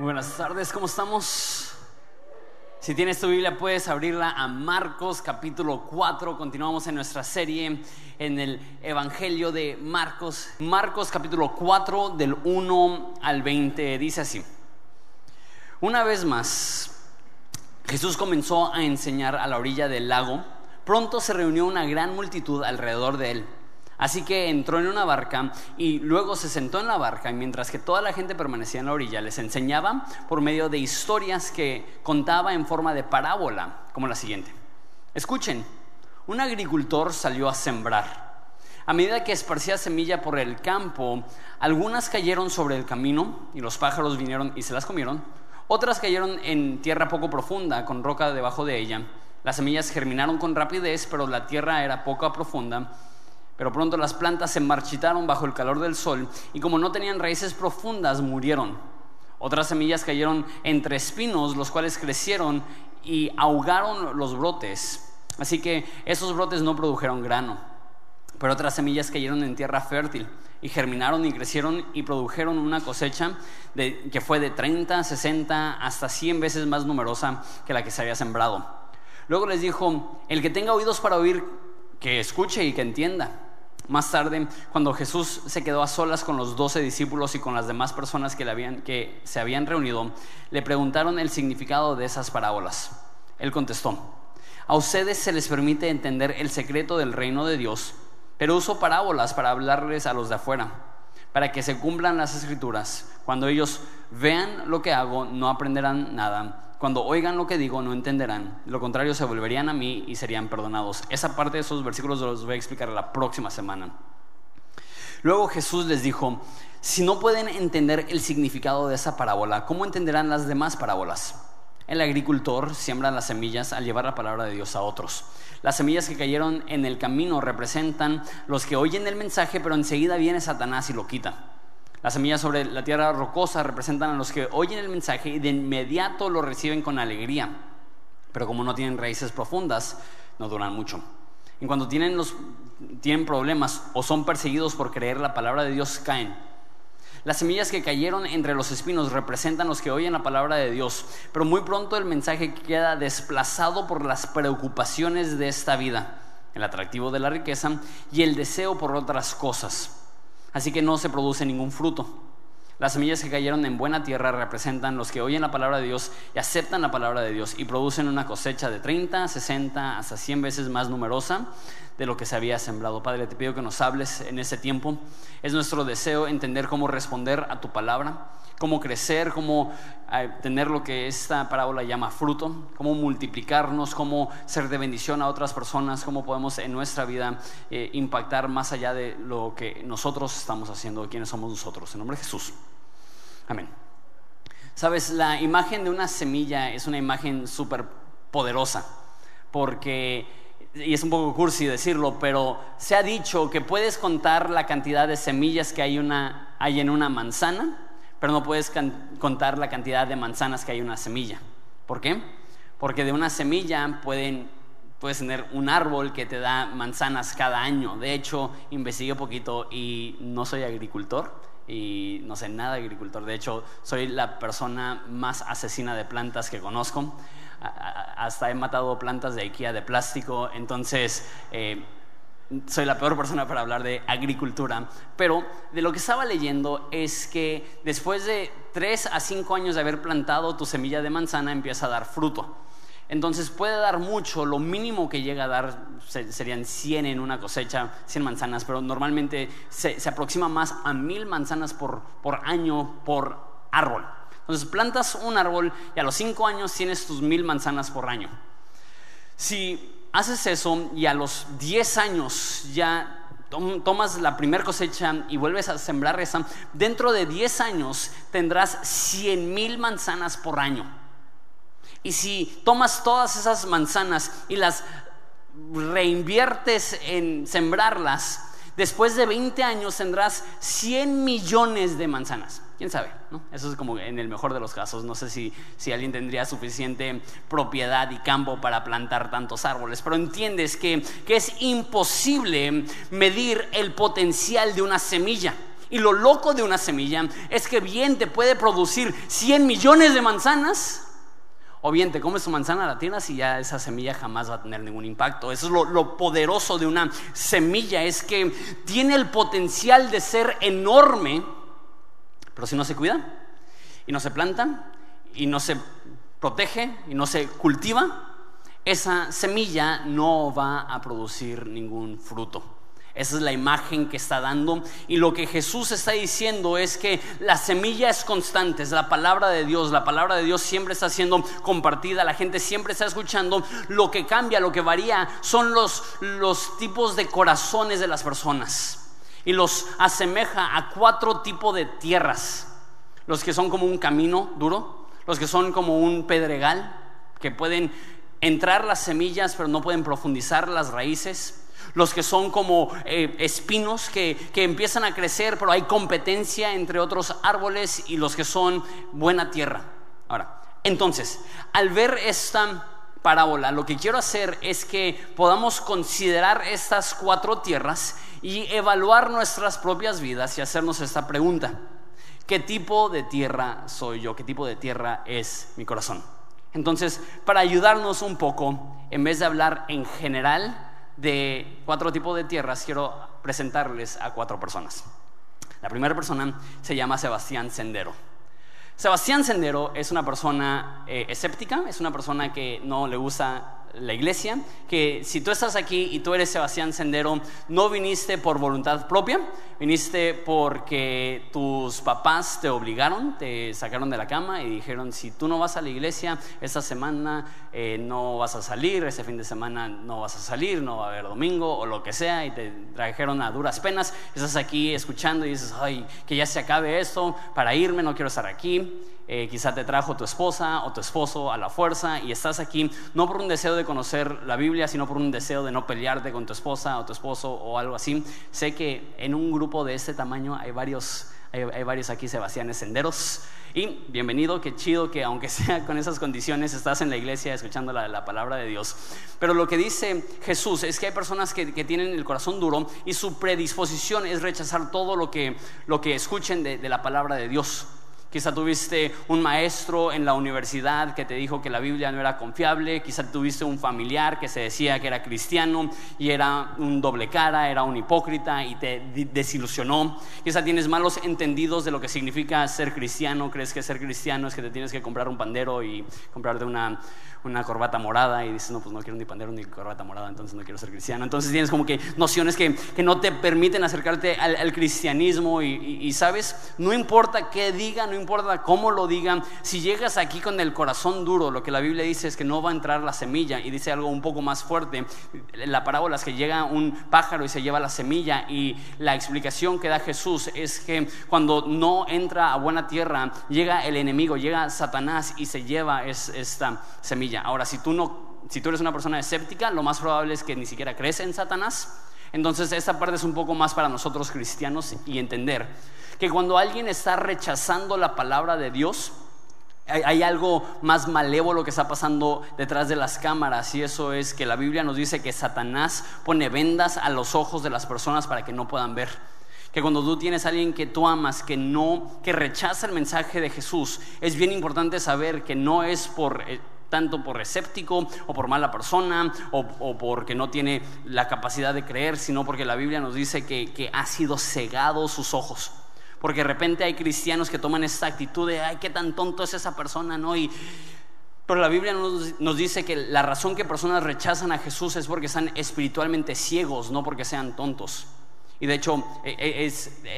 Muy buenas tardes, ¿cómo estamos? Si tienes tu Biblia puedes abrirla a Marcos capítulo 4. Continuamos en nuestra serie en el Evangelio de Marcos. Marcos capítulo 4 del 1 al 20 dice así: Una vez más, Jesús comenzó a enseñar a la orilla del lago. Pronto se reunió una gran multitud alrededor de él. Así que entró en una barca y luego se sentó en la barca, y mientras que toda la gente permanecía en la orilla, les enseñaba por medio de historias que contaba en forma de parábola, como la siguiente. Escuchen, un agricultor salió a sembrar. A medida que esparcía semilla por el campo, algunas cayeron sobre el camino y los pájaros vinieron y se las comieron. Otras cayeron en tierra poco profunda, con roca debajo de ella. Las semillas germinaron con rapidez, pero la tierra era poco profunda. Pero pronto las plantas se marchitaron bajo el calor del sol, y como no tenían raíces profundas, murieron. Otras semillas cayeron entre espinos, los cuales crecieron y ahogaron los brotes. Así que esos brotes no produjeron grano. Pero otras semillas cayeron en tierra fértil, y germinaron y crecieron y produjeron una cosecha que fue de 30, 60, hasta 100 veces más numerosa que la que se había sembrado. Luego les dijo: el que tenga oídos para oír, que escuche y que entienda. Más tarde, cuando Jesús se quedó a solas con los 12 discípulos y con las demás personas que se habían reunido, le preguntaron el significado de esas parábolas. Él contestó: a ustedes se les permite entender el secreto del reino de Dios, pero uso parábolas para hablarles a los de afuera, para que se cumplan las escrituras. Cuando ellos vean lo que hago, no aprenderán nada. Cuando oigan lo que digo, no entenderán. De lo contrario, se volverían a mí y serían perdonados. Esa parte de esos versículos los voy a explicar la próxima semana. Luego Jesús les dijo: si no pueden entender el significado de esa parábola, ¿cómo entenderán las demás parábolas? El agricultor siembra las semillas al llevar la palabra de Dios a otros. Las semillas que cayeron en el camino representan los que oyen el mensaje, pero enseguida viene Satanás y lo quita. Las semillas sobre la tierra rocosa representan a los que oyen el mensaje y de inmediato lo reciben con alegría, pero como no tienen raíces profundas, no duran mucho. En cuanto tienen problemas o son perseguidos por creer la palabra de Dios, caen. Las semillas que cayeron entre los espinos representan los que oyen la palabra de Dios, pero muy pronto el mensaje queda desplazado por las preocupaciones de esta vida, el atractivo de la riqueza y el deseo por otras cosas. Así que no se produce ningún fruto. Las semillas que cayeron en buena tierra representan los que oyen la palabra de Dios y aceptan la palabra de Dios y producen una cosecha de 30, 60, hasta 100 veces más numerosa de lo que se había sembrado. Padre, te pido que nos hables en este tiempo. Es nuestro deseo entender cómo responder a tu palabra, cómo crecer, cómo tener lo que esta parábola llama fruto, cómo multiplicarnos, cómo ser de bendición a otras personas, cómo podemos en nuestra vida impactar más allá de lo que nosotros estamos haciendo, quiénes somos nosotros. En nombre de Jesús. Amén. Sabes, la imagen de una semilla es una imagen súper poderosa, porque, y es un poco cursi decirlo, pero se ha dicho que puedes contar la cantidad de semillas que hay en una manzana, pero no puedes contar la cantidad de manzanas que hay en una semilla. ¿Por qué? Porque de una semilla puedes tener un árbol que te da manzanas cada año. De hecho, investigué un poquito y no soy agricultor y no sé nada de agricultor. De hecho, soy la persona más asesina de plantas que conozco. Hasta he matado plantas de IKEA de plástico. Entonces soy la peor persona para hablar de agricultura. Pero de lo que estaba leyendo es que después de 3 a 5 años de haber plantado tu semilla de manzana, empieza a dar fruto. Entonces puede dar mucho, lo mínimo que llega a dar serían 100 en una cosecha, 100 manzanas, pero normalmente se aproxima más a 1000 manzanas por año por árbol. Entonces plantas un árbol y a los 5 años tienes tus 1000 manzanas por año. Si haces eso y a los 10 años ya tomas la primera cosecha y vuelves a sembrar esa, dentro de 10 años tendrás 100,000 manzanas por año. Y si tomas todas esas manzanas y las reinviertes en sembrarlas, después de 20 años tendrás 100 millones de manzanas. ¿Quién sabe? ¿No? Eso es como en el mejor de los casos. No sé si alguien tendría suficiente propiedad y campo para plantar tantos árboles. Pero entiendes que es imposible medir el potencial de una semilla. Y lo loco de una semilla es que bien te puede producir 100 millones de manzanas, o bien te comes tu manzana, la tiras y ya esa semilla jamás va a tener ningún impacto. Eso es lo poderoso de una semilla, es que tiene el potencial de ser enorme, pero si no se cuida y no se planta y no se protege y no se cultiva, esa semilla no va a producir ningún fruto. Esa es la imagen que está dando, y lo que Jesús está diciendo es que la semilla es constante, es la palabra de Dios. La palabra de Dios siempre está siendo compartida, la gente siempre está escuchando. Lo que cambia, lo que varía son los tipos de corazones de las personas, y los asemeja a 4 tipos de tierras: los que son como un camino duro, los que son como un pedregal, que pueden entrar las semillas pero no pueden profundizar las raíces; los que son como espinos que empiezan a crecer pero hay competencia entre otros árboles; y los que son buena tierra. Ahora, entonces, al ver esta parábola, lo que quiero hacer es que podamos considerar estas 4 tierras y evaluar nuestras propias vidas y hacernos esta pregunta: ¿qué tipo de tierra soy yo? ¿Qué tipo de tierra es mi corazón? Entonces, para ayudarnos un poco, en vez de hablar en general de 4 tipos de tierras, quiero presentarles a 4 personas. La primera persona se llama Sebastián Sendero. Sebastián Sendero es una persona escéptica, es una persona que no le gusta la iglesia, que si tú estás aquí y tú eres Sebastián Sendero, no viniste por voluntad propia, viniste porque tus papás te obligaron, te sacaron de la cama y dijeron: si tú no vas a la iglesia esta semana, no vas a salir, este fin de semana no vas a salir, no va a haber domingo o lo que sea, y te trajeron a duras penas. Estás aquí escuchando y dices: ay, que ya se acabe esto para irme, no quiero estar aquí. Quizá te trajo tu esposa o tu esposo a la fuerza, y estás aquí no por un deseo de conocer la Biblia, sino por un deseo de no pelearte con tu esposa o tu esposo o algo así. Sé que en un grupo de este tamaño hay varios aquí Sebastián Senderos, y bienvenido, qué chido que aunque sea con esas condiciones estás en la iglesia escuchando la palabra de Dios. Pero lo que dice Jesús es que hay personas que tienen el corazón duro, y su predisposición es rechazar todo lo que escuchen de la palabra de Dios. Quizá tuviste un maestro en la universidad que te dijo que la Biblia no era confiable. Quizá tuviste un familiar que se decía que era cristiano y era un doble cara, era un hipócrita, y te desilusionó. Quizá tienes malos entendidos de lo que significa ser cristiano. Crees que ser cristiano es que te tienes que comprar un pandero y comprarte una corbata morada, y dices: no, pues no quiero ni pandero ni corbata morada, entonces no quiero ser cristiano. Entonces tienes como que nociones que no te permiten acercarte al cristianismo, y sabes, no importa qué diga, no importa cómo lo digan, si llegas aquí con el corazón duro, lo que la Biblia dice es que no va a entrar la semilla. Y dice algo un poco más fuerte, la parábola es que llega un pájaro y se lleva la semilla, y la explicación que da Jesús es que cuando no entra a buena tierra, llega el enemigo, llega Satanás y se lleva esta semilla. Ahora, si tú eres una persona escéptica, lo más probable es que ni siquiera crees en Satanás. Entonces esta parte es un poco más para nosotros cristianos, y entender que cuando alguien está rechazando la palabra de Dios, hay algo más malévolo que está pasando detrás de las cámaras, y eso es que la Biblia nos dice que Satanás pone vendas a los ojos de las personas para que no puedan ver. Que cuando tú tienes a alguien que tú amas que rechaza el mensaje de Jesús, es bien importante saber que no es tanto por escéptico o por mala persona o porque no tiene la capacidad de creer, sino porque la Biblia nos dice que ha sido cegado sus ojos. Porque de repente hay cristianos que toman esta actitud de: ay, qué tan tonto es esa persona, ¿no? Pero la Biblia nos dice que la razón que personas rechazan a Jesús es porque están espiritualmente ciegos, no porque sean tontos. Y de hecho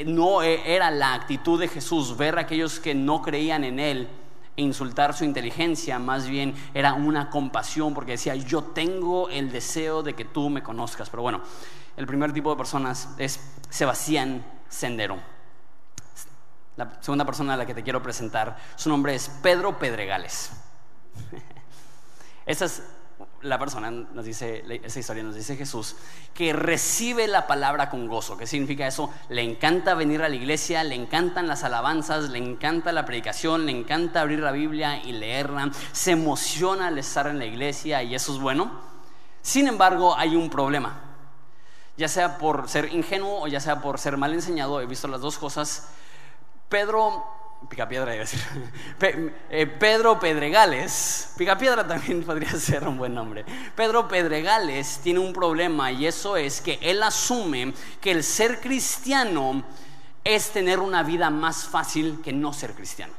no era la actitud de Jesús ver a aquellos que no creían en Él e insultar su inteligencia, más bien era una compasión, porque decía: yo tengo el deseo de que tú me conozcas. Pero bueno, el primer tipo de personas es Sebastián Sendero. La segunda persona a la que te quiero presentar, su nombre es Pedro Pedregales. Esa es la persona, esa historia nos dice Jesús, que recibe la palabra con gozo. ¿Qué significa eso? Le encanta venir a la iglesia, le encantan las alabanzas, le encanta la predicación, le encanta abrir la Biblia y leerla, se emociona al estar en la iglesia, y eso es bueno. Sin embargo, hay un problema, ya sea por ser ingenuo o ya sea por ser mal enseñado. He visto las dos cosas. Pedro Pedregales, Picapiedra también podría ser un buen nombre. Pedro Pedregales tiene un problema, y eso es que él asume que el ser cristiano es tener una vida más fácil que no ser cristiano.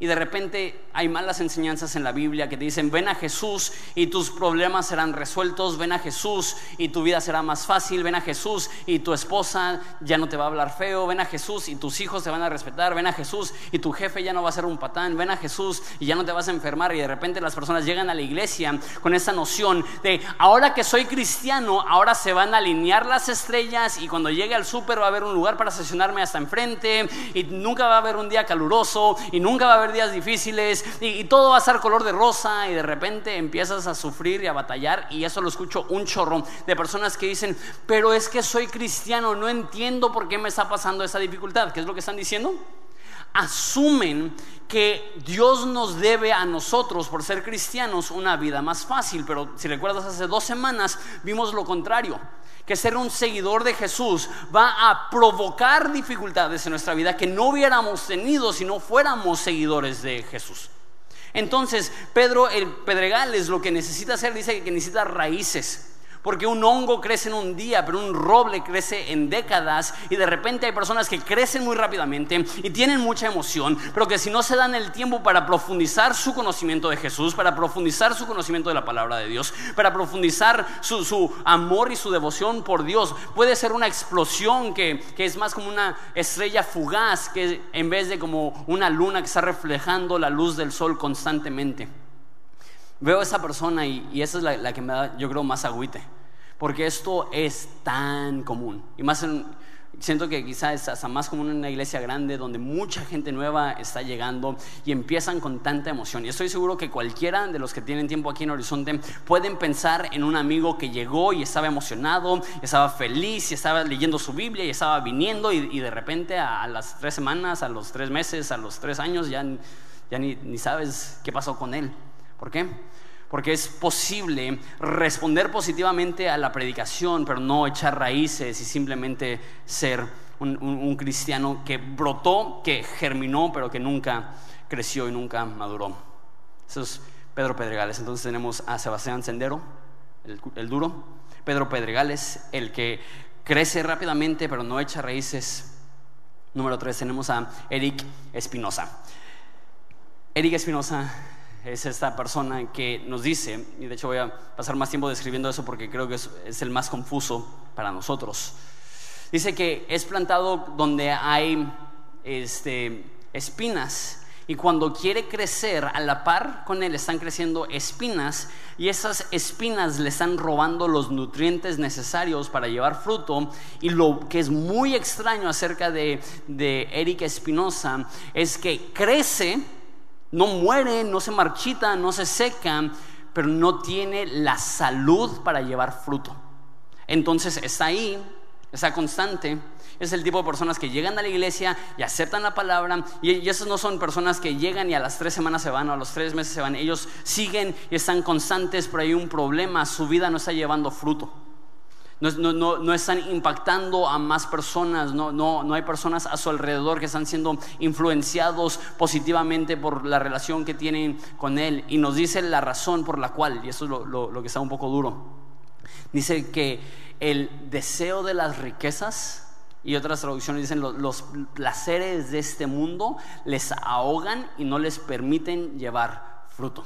Y de repente hay malas enseñanzas en la Biblia que te dicen: ven a Jesús y tus problemas serán resueltos, ven a Jesús y tu vida será más fácil, ven a Jesús y tu esposa ya no te va a hablar feo, ven a Jesús y tus hijos te van a respetar, ven a Jesús y tu jefe ya no va a ser un patán, ven a Jesús y ya no te vas a enfermar. Y de repente las personas llegan a la iglesia con esta noción de: ahora que soy cristiano, ahora se van a alinear las estrellas, y cuando llegue al súper va a haber un lugar para estacionarme hasta enfrente, y nunca va a haber un día caluroso, y nunca va a haber días difíciles, y todo va a estar color de rosa. Y de repente empiezas a sufrir y a batallar. Y eso lo escucho un chorro de personas que dicen: pero es que soy cristiano, no entiendo por qué me está pasando esa dificultad. ¿Qué es lo que están diciendo? Asumen que Dios nos debe a nosotros, por ser cristianos, una vida más fácil. Pero si recuerdas, hace 2 semanas vimos lo contrario, que ser un seguidor de Jesús va a provocar dificultades en nuestra vida que no hubiéramos tenido si no fuéramos seguidores de Jesús. Entonces Pedro el Pedregales lo que necesita hacer, dice que necesita raíces, porque un hongo crece en un día, pero un roble crece en décadas. Y de repente hay personas que crecen muy rápidamente y tienen mucha emoción, pero que si no se dan el tiempo para profundizar su conocimiento de Jesús, para profundizar su conocimiento de la palabra de Dios, para profundizar su amor y su devoción por Dios, puede ser una explosión que es más como una estrella fugaz, que en vez de como una luna que está reflejando la luz del sol constantemente. Veo a esa persona y esa es la que me da, yo creo, más agüite, porque esto es tan común, y más siento que quizás es hasta más común en una iglesia grande donde mucha gente nueva está llegando y empiezan con tanta emoción. Y estoy seguro que cualquiera de los que tienen tiempo aquí en Horizonte pueden pensar en un amigo que llegó y estaba emocionado, estaba feliz, y estaba leyendo su Biblia y estaba viniendo, y de repente a las 3 semanas, a los 3 meses, a los 3 años ya ni sabes qué pasó con él. ¿Por qué? Porque es posible responder positivamente a la predicación, pero no echar raíces y simplemente ser un cristiano que brotó, que germinó, pero que nunca creció y nunca maduró. Eso es Pedro Pedregales. Entonces tenemos a Sebastián Sendero, el duro. Pedro Pedregales, el que crece rápidamente pero no echa raíces. Número 3, tenemos a Eric Espinosa. Eric Espinosa es esta persona que nos dice, y de hecho voy a pasar más tiempo describiendo eso porque creo que es el más confuso para nosotros. Dice que es plantado donde hay espinas, y cuando quiere crecer, a la par con él están creciendo espinas, y esas espinas le están robando los nutrientes necesarios para llevar fruto. Y lo que es muy extraño acerca de Eric Espinosa es que crece, no muere, no se marchita, no se seca, pero no tiene la salud para llevar fruto. Entonces está ahí, está constante. Es el tipo de personas que llegan a la iglesia y aceptan la palabra, y esas no son personas que llegan y a las 3 semanas se van, o a los 3 meses se van. Ellos siguen y están constantes, pero hay un problema: su vida no está llevando fruto. No están impactando a más personas, no hay personas a su alrededor que están siendo influenciados positivamente por la relación que tienen con él. Y nos dice la razón por la cual, y eso es lo que está un poco duro. Dice que el deseo de las riquezas, y otras traducciones dicen los placeres de este mundo, les ahogan y no les permiten llevar fruto.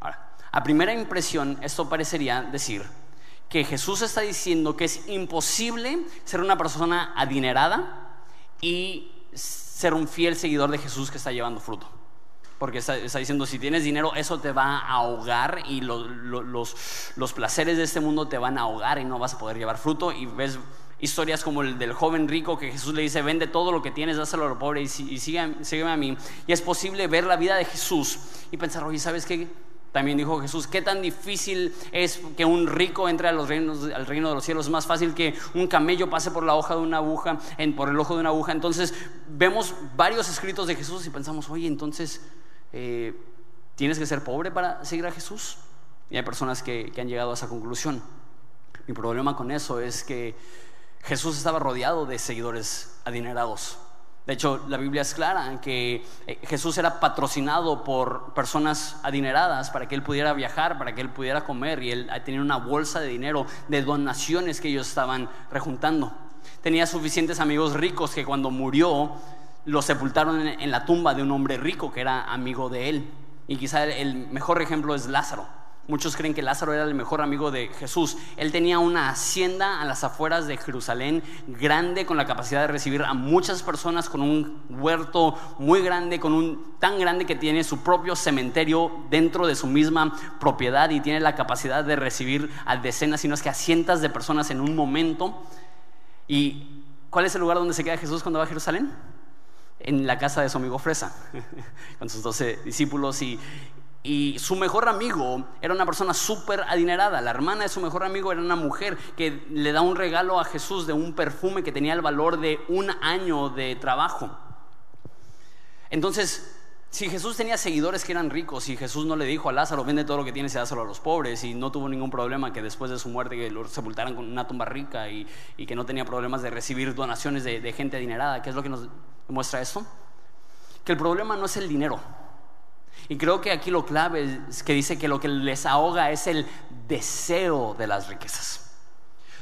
Ahora, a primera impresión, esto parecería decir que Jesús está diciendo que es imposible ser una persona adinerada y ser un fiel seguidor de Jesús que está llevando fruto. Porque está diciendo: si tienes dinero, eso te va a ahogar, y los placeres de este mundo te van a ahogar y no vas a poder llevar fruto. Y ves historias como el del joven rico, que Jesús le dice: vende todo lo que tienes, dáselo a los pobres y sígueme a mí. Y es posible ver la vida de Jesús y pensar: oye, ¿sabes qué? También dijo Jesús: ¿qué tan difícil es que un rico entre al reino de los cielos? Es más fácil que un camello pase por la hoja de una aguja, por el ojo de una aguja. Entonces vemos varios escritos de Jesús y pensamos: oye, entonces ¿tienes que ser pobre para seguir a Jesús? Y hay personas que han llegado a esa conclusión. Mi problema con eso es que Jesús estaba rodeado de seguidores adinerados. De hecho, la Biblia es clara en que Jesús era patrocinado por personas adineradas para que él pudiera viajar, para que él pudiera comer, y él tenía una bolsa de dinero de donaciones que ellos estaban rejuntando. Tenía suficientes amigos ricos que cuando murió lo sepultaron en la tumba de un hombre rico que era amigo de él. Y quizá el mejor ejemplo es Lázaro. Muchos creen que Lázaro era el mejor amigo de Jesús. Él tenía una hacienda a las afueras de Jerusalén, grande, con la capacidad de recibir a muchas personas, con un huerto muy grande, con un tan grande que tiene su propio cementerio dentro de su misma propiedad, y tiene la capacidad de recibir a decenas, si no es que a cientos de personas en un momento. ¿Y cuál es el lugar donde se queda Jesús cuando va a Jerusalén? En la casa de su amigo Fresa, con sus 12 discípulos. Y su mejor amigo era una persona súper adinerada. La hermana de su mejor amigo era una mujer que le da un regalo a Jesús de un perfume que tenía el valor de un año de trabajo. Entonces, si Jesús tenía seguidores que eran ricos, y Jesús no le dijo a Lázaro, vende todo lo que tienes y dáselo a los pobres, y no tuvo ningún problema que después de su muerte que lo sepultaran con una tumba rica, y que no tenía problemas de recibir donaciones de gente adinerada, ¿qué es lo que nos muestra esto? Que el problema no es el dinero. Y creo que aquí lo clave es que dice que lo que les ahoga es el deseo de las riquezas.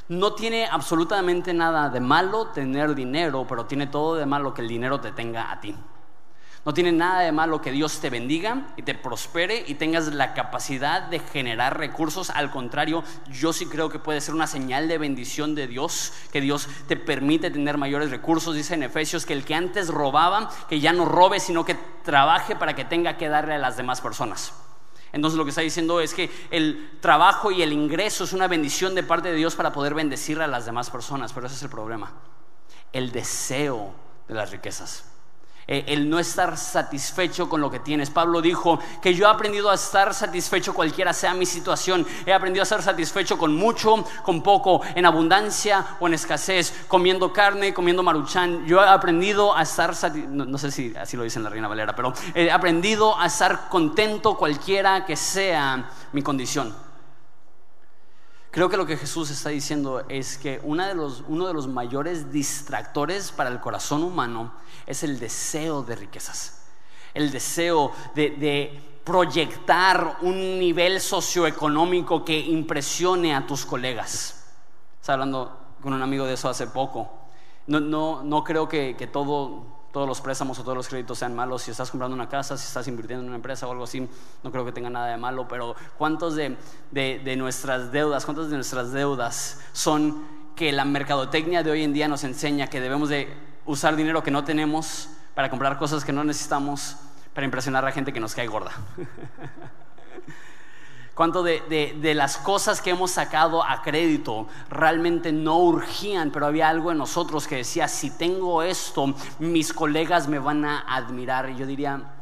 No tiene absolutamente nada de malo tener dinero, pero tiene todo de malo que el dinero te tenga a ti. No tiene nada de malo que Dios te bendiga y te prospere y tengas la capacidad de generar recursos. Al contrario, yo sí creo que puede ser una señal de bendición de Dios, que Dios te permite tener mayores recursos. Dice en Efesios que el que antes robaba, que ya no robe, sino que trabaje para que tenga que darle a las demás personas. Entonces lo que está diciendo es que el trabajo y el ingreso es una bendición de parte de Dios para poder bendecir a las demás personas. Pero ese es el problema, el deseo de las riquezas, el no estar satisfecho con lo que tienes. Pablo dijo que yo he aprendido a estar satisfecho cualquiera sea mi situación. He aprendido a estar satisfecho con mucho, con poco, en abundancia o en escasez, comiendo carne, comiendo maruchan. Yo he aprendido a estar no sé si así lo dice en la Reina Valera, pero he aprendido a estar contento cualquiera que sea mi condición. Creo que lo que Jesús está diciendo es que uno de los mayores distractores para el corazón humano es el deseo de riquezas, el deseo de proyectar un nivel socioeconómico que impresione a tus colegas. Estaba hablando con un amigo de eso hace poco. No creo que todos los préstamos o todos los créditos sean malos. Si estás comprando una casa, si estás invirtiendo en una empresa o algo así, no creo que tenga nada de malo. Pero ¿cuántos de nuestras deudas, cuántas de nuestras deudas son que la mercadotecnia de hoy en día nos enseña que debemos de usar dinero que no tenemos para comprar cosas que no necesitamos, para impresionar a la gente que nos cae gorda? ¿Cuánto de las cosas que hemos sacado a crédito realmente no urgían, pero había algo en nosotros que decía, si tengo esto, mis colegas me van a admirar? Y yo diría,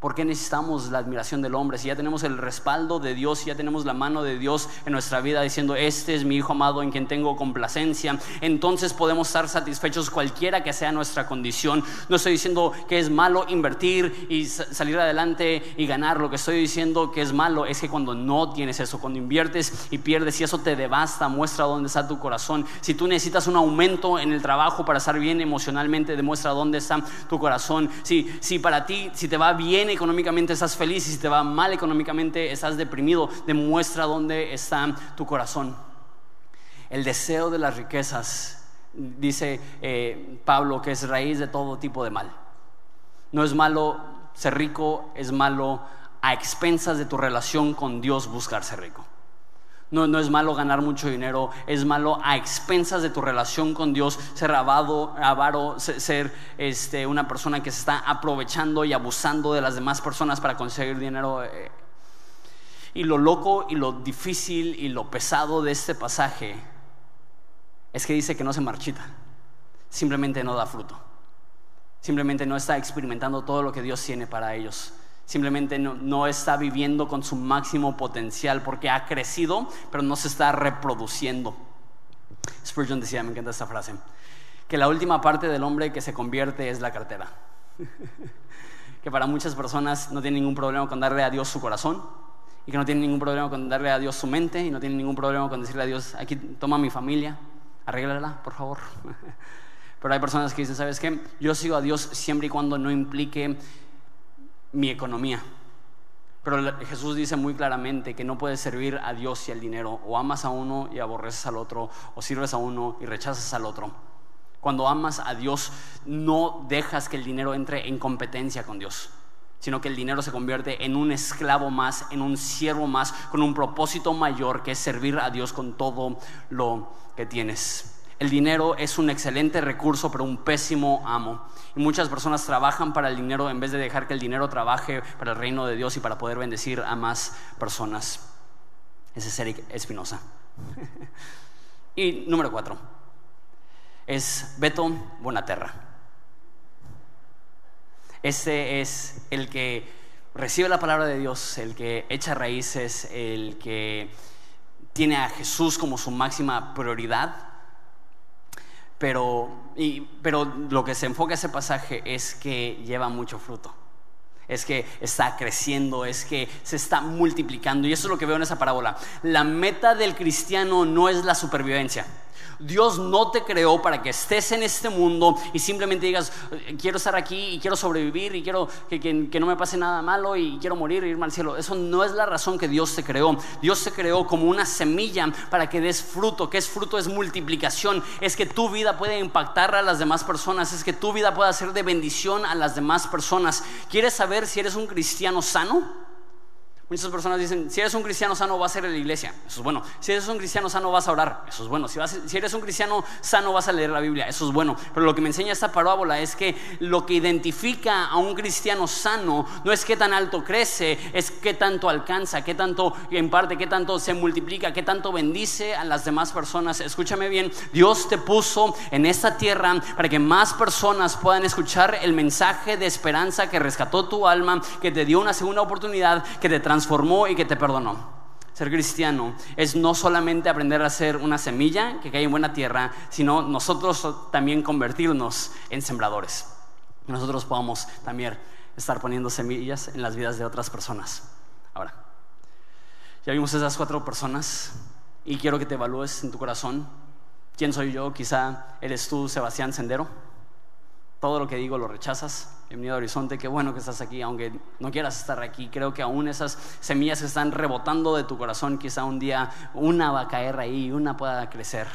¿por qué necesitamos la admiración del hombre si ya tenemos el respaldo de Dios, si ya tenemos la mano de Dios en nuestra vida diciendo, este es mi hijo amado en quien tengo complacencia? Entonces podemos estar satisfechos cualquiera que sea nuestra condición. No estoy diciendo que es malo invertir y salir adelante y ganar. Lo que estoy diciendo que es malo es que cuando no tienes eso, cuando inviertes y pierdes, y eso te devasta, muestra dónde está tu corazón. Si tú necesitas un aumento en el trabajo para estar bien emocionalmente, demuestra dónde está tu corazón. Si para ti, si te va bien económicamente, estás feliz, y si te va mal económicamente, estás deprimido, demuestra dónde está tu corazón. El deseo de las riquezas, dice Pablo, que es raíz de todo tipo de mal. No es malo ser rico, es malo a expensas de tu relación con Dios buscar ser rico. No es malo ganar mucho dinero, es malo a expensas de tu relación con Dios ser avaro, ser una persona que se está aprovechando y abusando de las demás personas para conseguir dinero. Y lo loco y lo difícil y lo pesado de este pasaje es que dice que no se marchita, simplemente no da fruto, simplemente no está experimentando todo lo que Dios tiene para ellos. Simplemente no está viviendo con su máximo potencial porque ha crecido, pero no se está reproduciendo. Spurgeon decía, me encanta esta frase, que la última parte del hombre que se convierte es la cartera. Que para muchas personas no tiene ningún problema con darle a Dios su corazón y que no tienen ningún problema con darle a Dios su mente, y no tienen ningún problema con decirle a Dios, aquí toma mi familia, arréglala, por favor. Pero hay personas que dicen, ¿sabes qué? Yo sigo a Dios siempre y cuando no implique mi economía. Pero Jesús dice muy claramente que no puedes servir a Dios y al dinero. O amas a uno y aborreces al otro, o sirves a uno y rechazas al otro. Cuando amas a Dios, no dejas que el dinero entre en competencia con Dios, sino que el dinero se convierte en un esclavo más, en un siervo más, con un propósito mayor, que es servir a Dios con todo lo que tienes. El dinero es un excelente recurso, pero un pésimo amo. Y muchas personas trabajan para el dinero en vez de dejar que el dinero trabaje para el reino de Dios y para poder bendecir a más personas. Ese es Eric Espinosa. Y número 4 es Beto Bonaterra. Este es el que recibe la palabra de Dios, el que echa raíces, el que tiene a Jesús como su máxima prioridad. Pero lo que se enfoca ese pasaje es que lleva mucho fruto, es que está creciendo, es que se está multiplicando. Y eso es lo que veo en esa parábola. La meta del cristiano no es la supervivencia. Dios no te creó para que estés en este mundo y simplemente digas, quiero estar aquí y quiero sobrevivir y quiero que no me pase nada malo y quiero morir e irme al cielo. Eso no es la razón que Dios te creó. Dios te creó como una semilla para que des fruto. ¿Qué es fruto? Es multiplicación. Es que tu vida puede impactar a las demás personas. Es que tu vida pueda ser de bendición a las demás personas. ¿Quieres saber si eres un cristiano sano? Muchas personas dicen, si eres un cristiano sano vas a ir a la iglesia, eso es bueno. Si eres un cristiano sano vas a orar, eso es bueno. Si eres un cristiano sano vas a leer la Biblia, eso es bueno. Pero lo que me enseña esta parábola es que lo que identifica a un cristiano sano no es qué tan alto crece, es qué tanto alcanza, qué tanto imparte, qué tanto se multiplica, qué tanto bendice a las demás personas. Escúchame bien, Dios te puso en esta tierra para que más personas puedan escuchar el mensaje de esperanza que rescató tu alma, que te dio una segunda oportunidad, que te transformó y que te perdonó. Ser cristiano es no solamente aprender a ser una semilla que cae en buena tierra, sino nosotros también convertirnos en sembradores. Nosotros podamos también estar poniendo semillas en las vidas de otras personas. Ahora, ya vimos esas 4 personas y quiero que te evalúes en tu corazón. ¿Quién soy yo? Quizá eres tú, Sebastián Sendero. Todo lo que digo lo rechazas. Bienvenido a Horizonte, qué bueno que estás aquí, aunque no quieras estar aquí. Creo que aún esas semillas que están rebotando de tu corazón, quizá un día una va a caer ahí y una pueda crecer.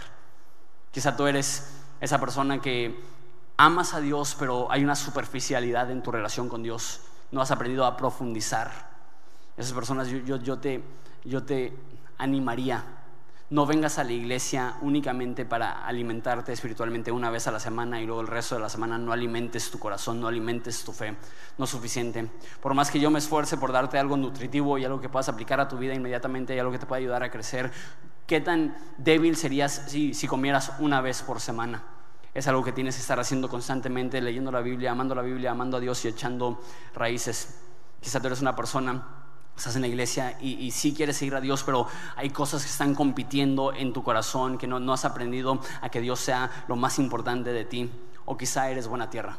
Quizá tú eres esa persona que amas a Dios, pero hay una superficialidad en tu relación con Dios. No has aprendido a profundizar. Esas personas, yo te animaría. No vengas a la iglesia únicamente para alimentarte espiritualmente una vez a la semana y luego el resto de la semana no alimentes tu corazón, no alimentes tu fe. No es suficiente. Por más que yo me esfuerce por darte algo nutritivo y algo que puedas aplicar a tu vida inmediatamente y algo que te pueda ayudar a crecer, ¿qué tan débil serías si comieras una vez por semana? Es algo que tienes que estar haciendo constantemente, leyendo la Biblia, amando a Dios y echando raíces. Quizá tú eres una persona, estás en la iglesia y sí quieres seguir a Dios, pero hay cosas que están compitiendo en tu corazón, que no has aprendido a que Dios sea lo más importante de ti. O quizá eres buena tierra.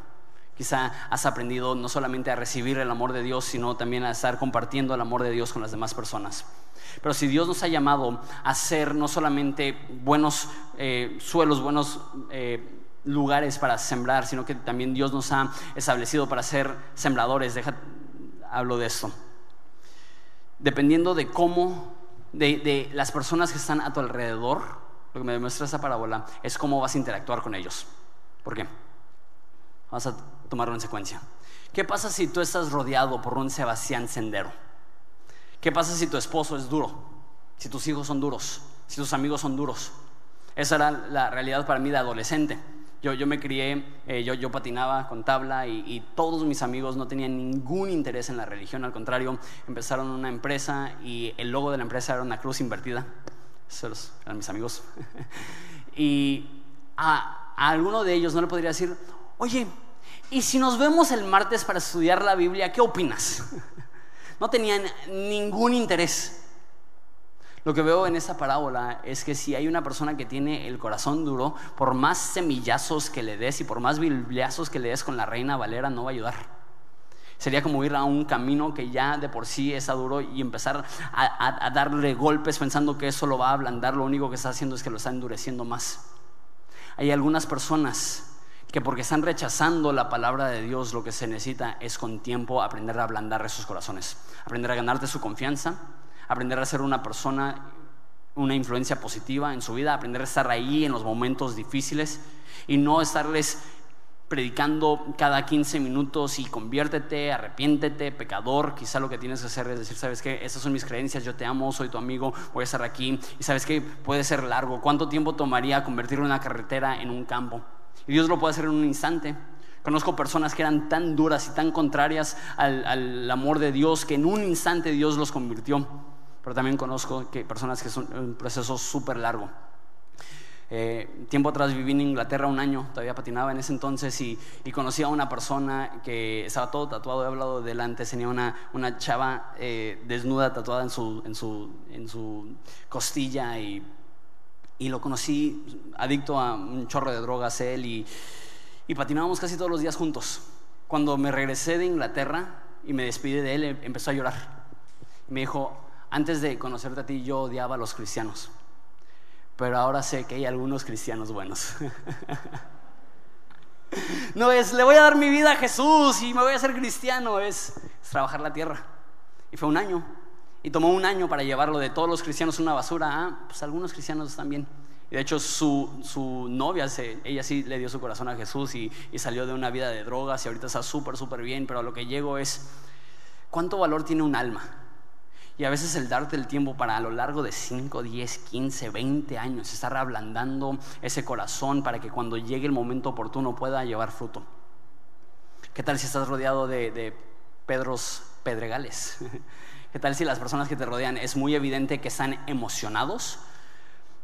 Quizá has aprendido no solamente a recibir el amor de Dios, sino también a estar compartiendo el amor de Dios con las demás personas. Pero si Dios nos ha llamado a ser no solamente buenos suelos, buenos lugares para sembrar, sino que también Dios nos ha establecido para ser sembradores. Hablo de esto. Dependiendo de cómo, de las personas que están a tu alrededor, lo que me demuestra esta parábola es cómo vas a interactuar con ellos. ¿Por qué? Vamos a tomarlo en secuencia. ¿Qué pasa si tú estás rodeado por un Sebastián Sendero? ¿Qué pasa si tu esposo es duro? Si tus hijos son duros? Si tus amigos son duros? Esa era la realidad para mí de adolescente. Yo me crié, yo patinaba con tabla y todos mis amigos no tenían ningún interés en la religión. Al contrario, empezaron una empresa y el logo de la empresa era una cruz invertida. Esos eran mis amigos. Y a alguno de ellos no le podría decir, oye, ¿y si nos vemos el martes para estudiar la Biblia? ¿Qué opinas? No tenían ningún interés. Lo que veo en esta parábola es que si hay una persona que tiene el corazón duro, por más semillazos que le des y por más bibliazos que le des con la Reina Valera, no va a ayudar. Sería como ir a un camino que ya de por sí es duro y empezar a darle golpes pensando que eso lo va a ablandar. Lo único que está haciendo es que lo está endureciendo más. Hay algunas personas que porque están rechazando la palabra de Dios, lo que se necesita es con tiempo aprender a ablandar esos corazones, aprender a ganarte su confianza, aprender a ser una persona, una influencia positiva en su vida, aprender a estar ahí en los momentos difíciles y no estarles predicando cada 15 minutos y conviértete, arrepiéntete, pecador. Quizá lo que tienes que hacer es decir, ¿sabes qué? Estas son mis creencias, yo te amo, soy tu amigo, voy a estar aquí. Y ¿sabes qué? Puede ser largo. ¿Cuánto tiempo tomaría convertir una carretera en un campo? Y Dios lo puede hacer en un instante. Conozco personas que eran tan duras y tan contrarias al amor de Dios que en un instante Dios los convirtió. Pero también conozco que personas que son un proceso súper largo. Tiempo atrás viví en Inglaterra un año, todavía patinaba en ese entonces, y conocí a una persona que estaba todo tatuado, he hablado de él antes. Tenía una chava desnuda, tatuada en su costilla, y lo conocí adicto a un chorro de drogas él, y patinábamos casi todos los días juntos. Cuando me regresé de Inglaterra y me despedí de él, empezó a llorar. Me dijo, antes de conocerte a ti yo odiaba a los cristianos, pero ahora sé que hay algunos cristianos buenos. No es, le voy a dar mi vida a Jesús y me voy a hacer cristiano, es trabajar la tierra. Y fue un año. Y tomó un año para llevarlo de todos los cristianos una basura a, pues algunos cristianos están bien. Y de hecho su novia, ella sí le dio su corazón a Jesús y salió de una vida de drogas y ahorita está súper súper bien. Pero a lo que llego es, ¿cuánto valor tiene un alma? Y a veces el darte el tiempo para a lo largo de 5, 10, 15, 20 años estar ablandando ese corazón para que cuando llegue el momento oportuno pueda llevar fruto. ¿Qué tal si estás rodeado de Pedros Pedregales? ¿Qué tal si las personas que te rodean es muy evidente que están emocionados,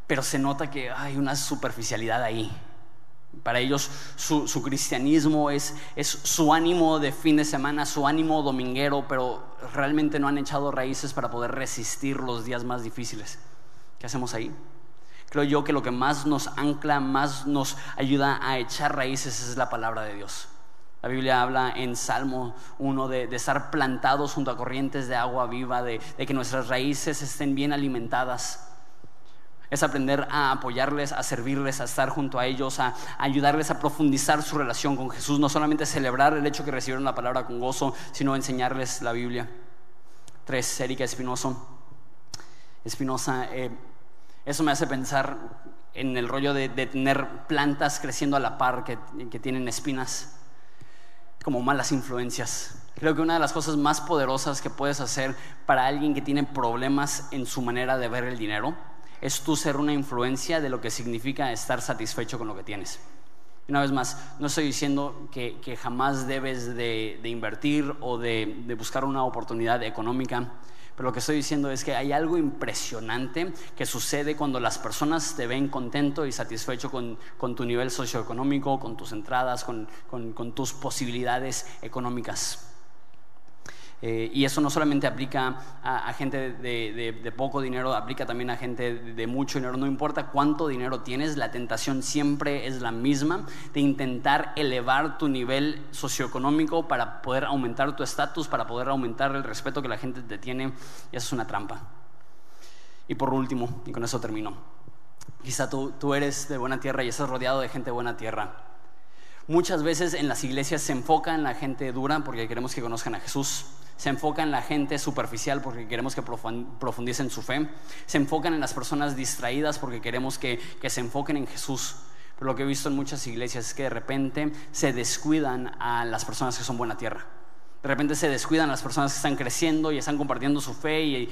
pero se nota que hay una superficialidad ahí? Para ellos su cristianismo es su ánimo de fin de semana, su ánimo dominguero, pero realmente no han echado raíces para poder resistir los días más difíciles. ¿Qué hacemos ahí? Creo yo que lo que más nos ancla, más nos ayuda a echar raíces es la palabra de Dios. La Biblia habla en Salmo 1 de estar plantados junto a corrientes de agua viva, de que nuestras raíces estén bien alimentadas. Es aprender a apoyarles, a servirles, a estar junto a ellos, a ayudarles a profundizar su relación con Jesús. No solamente celebrar el hecho que recibieron la palabra con gozo, sino enseñarles la Biblia. 3. Eric Espinosa, eso me hace pensar en el rollo de tener plantas creciendo a la par que tienen espinas, como malas influencias. Creo que una de las cosas más poderosas que puedes hacer para alguien que tiene problemas en su manera de ver el dinero es tú ser una influencia de lo que significa estar satisfecho con lo que tienes. Una vez más, no estoy diciendo que jamás debes de invertir o de buscar una oportunidad económica, pero lo que estoy diciendo es que hay algo impresionante que sucede cuando las personas te ven contento y satisfecho con tu nivel socioeconómico, con tus entradas, con tus posibilidades económicas. Y eso no solamente aplica a gente de poco dinero, aplica también a gente de mucho dinero. No importa cuánto dinero tienes, la tentación siempre es la misma, de intentar elevar tu nivel socioeconómico para poder aumentar tu estatus, para poder aumentar el respeto que la gente te tiene. Y eso es una trampa. Y por último, y con eso termino, quizá tú eres de buena tierra y estás rodeado de gente de buena tierra. Muchas veces en las iglesias se enfoca en la gente dura porque queremos que conozcan a Jesús. Se enfoca en la gente superficial porque queremos que profundicen su fe. Se enfocan en las personas distraídas porque queremos que se enfoquen en Jesús. Pero lo que he visto en muchas iglesias es que de repente se descuidan a las personas que son buena tierra. De repente se descuidan a las personas que están creciendo y están compartiendo su fe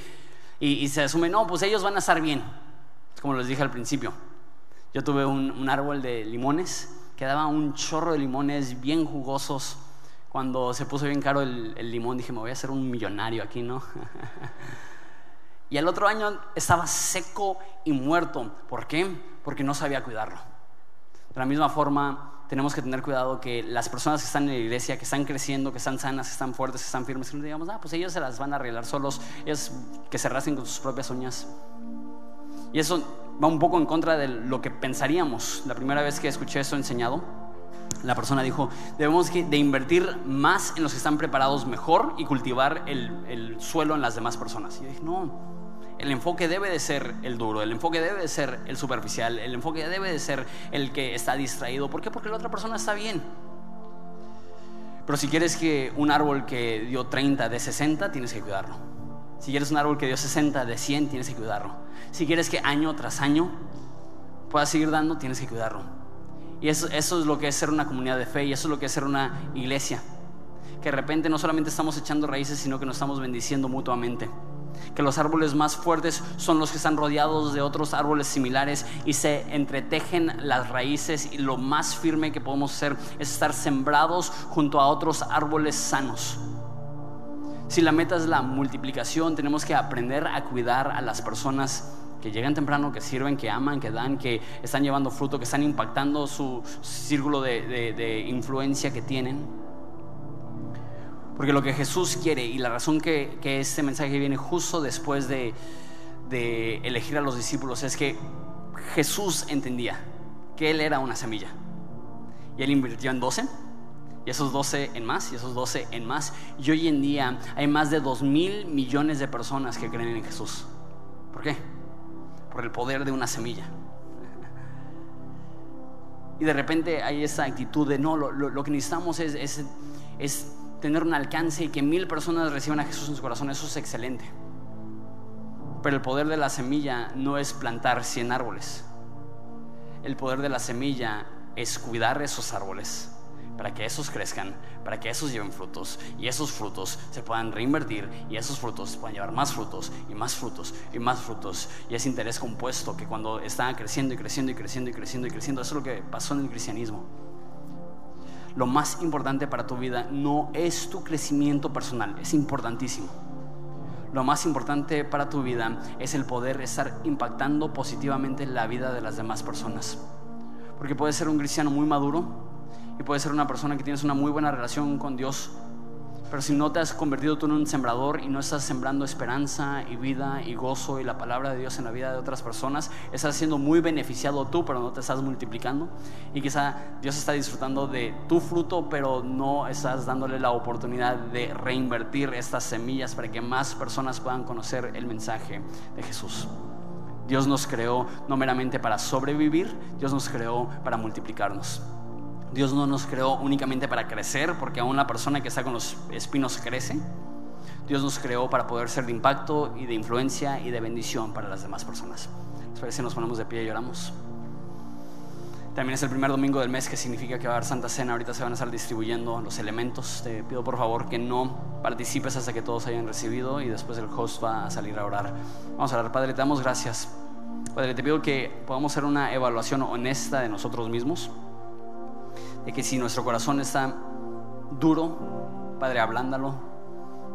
y se asume, no, pues ellos van a estar bien. Como les dije al principio, yo tuve un árbol de limones que daba un chorro de limones bien jugosos. Cuando se puso bien caro el limón, dije, me voy a hacer un millonario aquí, ¿no? Y al otro año estaba seco y muerto. ¿Por qué? Porque no sabía cuidarlo. De la misma forma, tenemos que tener cuidado que las personas que están en la iglesia, que están creciendo, que están sanas, que están fuertes, que están firmes, que no digamos, pues ellos se las van a arreglar solos, ellos que se rasquen con sus propias uñas. Y eso va un poco en contra de lo que pensaríamos la primera vez que escuché eso enseñado. La persona dijo: debemos de invertir más en los que están preparados mejor y cultivar el suelo en las demás personas. Y yo dije: no, el enfoque debe de ser el duro, el enfoque debe de ser el superficial, el enfoque debe de ser el que está distraído. ¿Por qué? Porque la otra persona está bien. Pero si quieres que un árbol que dio 30 de 60, tienes que cuidarlo. Si quieres un árbol que dio 60 de 100, tienes que cuidarlo. Si quieres que año tras año puedas seguir dando, tienes que cuidarlo. Y eso es lo que es ser una comunidad de fe, y eso es lo que es ser una iglesia. Que de repente no solamente estamos echando raíces, sino que nos estamos bendiciendo mutuamente. Que los árboles más fuertes son los que están rodeados de otros árboles similares y se entretejen las raíces, y lo más firme que podemos hacer es estar sembrados junto a otros árboles sanos. Si la meta es la multiplicación, tenemos que aprender a cuidar a las personas que llegan temprano, que sirven, que aman, que dan, que están llevando fruto, que están impactando su círculo de influencia que tienen. Porque lo que Jesús quiere, y la razón que este mensaje viene justo después de elegir a los discípulos, es que Jesús entendía que Él era una semilla, y Él invirtió en 12, y esos 12 en más, y esos 12 en más. Y hoy en día hay más de 2,000 millones de personas que creen en Jesús. ¿Por qué? Por el poder de una semilla. Y de repente hay esa actitud de no, lo que necesitamos es tener un alcance y que 1,000 personas reciban a Jesús en su corazón. Eso es excelente, pero el poder de la semilla no es plantar 100 árboles. El poder de la semilla es cuidar esos árboles para que esos crezcan, para que esos lleven frutos, y esos frutos se puedan reinvertir, y esos frutos se puedan llevar más frutos y más frutos y más frutos. Y es interés compuesto, que cuando está creciendo y creciendo y creciendo y creciendo y creciendo. Eso es lo que pasó en el cristianismo. Lo más importante para tu vida no es tu crecimiento personal, es importantísimo. Lo más importante para tu vida es el poder estar impactando positivamente la vida de las demás personas. Porque puedes ser un cristiano muy maduro y puedes ser una persona que tienes una muy buena relación con Dios, pero si no te has convertido tú en un sembrador y no estás sembrando esperanza y vida y gozo y la palabra de Dios en la vida de otras personas, estás siendo muy beneficiado tú, pero no te estás multiplicando. Y quizá Dios está disfrutando de tu fruto, pero no estás dándole la oportunidad de reinvertir estas semillas para que más personas puedan conocer el mensaje de Jesús. Dios nos creó no meramente para sobrevivir, Dios nos creó para multiplicarnos. Dios no nos creó únicamente para crecer, porque aún la persona que está con los espinos crece. Dios nos creó para poder ser de impacto y de influencia y de bendición para las demás personas. ¿Les parece? Nos ponemos de pie y oramos. También es el primer domingo del mes, que significa que va a haber Santa Cena. Ahorita se van a estar distribuyendo los elementos. Te pido por favor que no participes hasta que todos hayan recibido, y después el host va a salir a orar. Vamos a orar. Padre, te damos gracias. Padre, te pido que podamos hacer una evaluación honesta de nosotros mismos, de que si nuestro corazón está duro, Padre, ablándalo.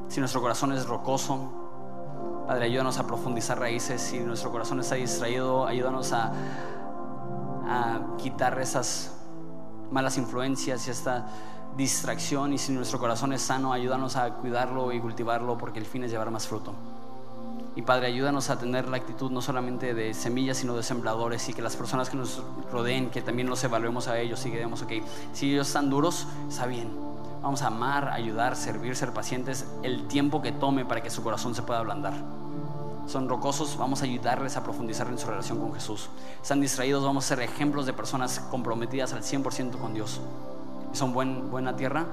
Si nuestro corazón es rocoso, Padre, ayúdanos a profundizar raíces. Si nuestro corazón está distraído, ayúdanos a quitar esas malas influencias y esta distracción. Y si nuestro corazón es sano, ayúdanos a cuidarlo y cultivarlo, porque el fin es llevar más fruto. Y Padre, ayúdanos a tener la actitud no solamente de semillas, sino de sembradores, y que las personas que nos rodeen, que también los evaluemos a ellos y que digamos: ok, si ellos están duros, está bien, vamos a amar, ayudar, servir, ser pacientes el tiempo que tome para que su corazón se pueda ablandar. Son rocosos, vamos a ayudarles a profundizar en su relación con Jesús. Están distraídos, vamos a ser ejemplos de personas comprometidas al 100% con Dios. Son buena tierra.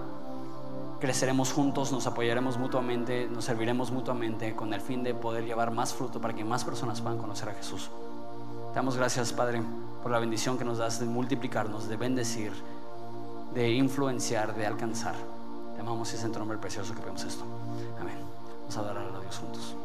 Creceremos juntos, nos apoyaremos mutuamente, nos serviremos mutuamente, con el fin de poder llevar más fruto para que más personas puedan conocer a Jesús. Te damos gracias, Padre, por la bendición que nos das de multiplicarnos, de bendecir, de influenciar, de alcanzar. Te amamos, y es en tu nombre precioso que pedimos esto. Amén. Vamos a adorar a Dios juntos.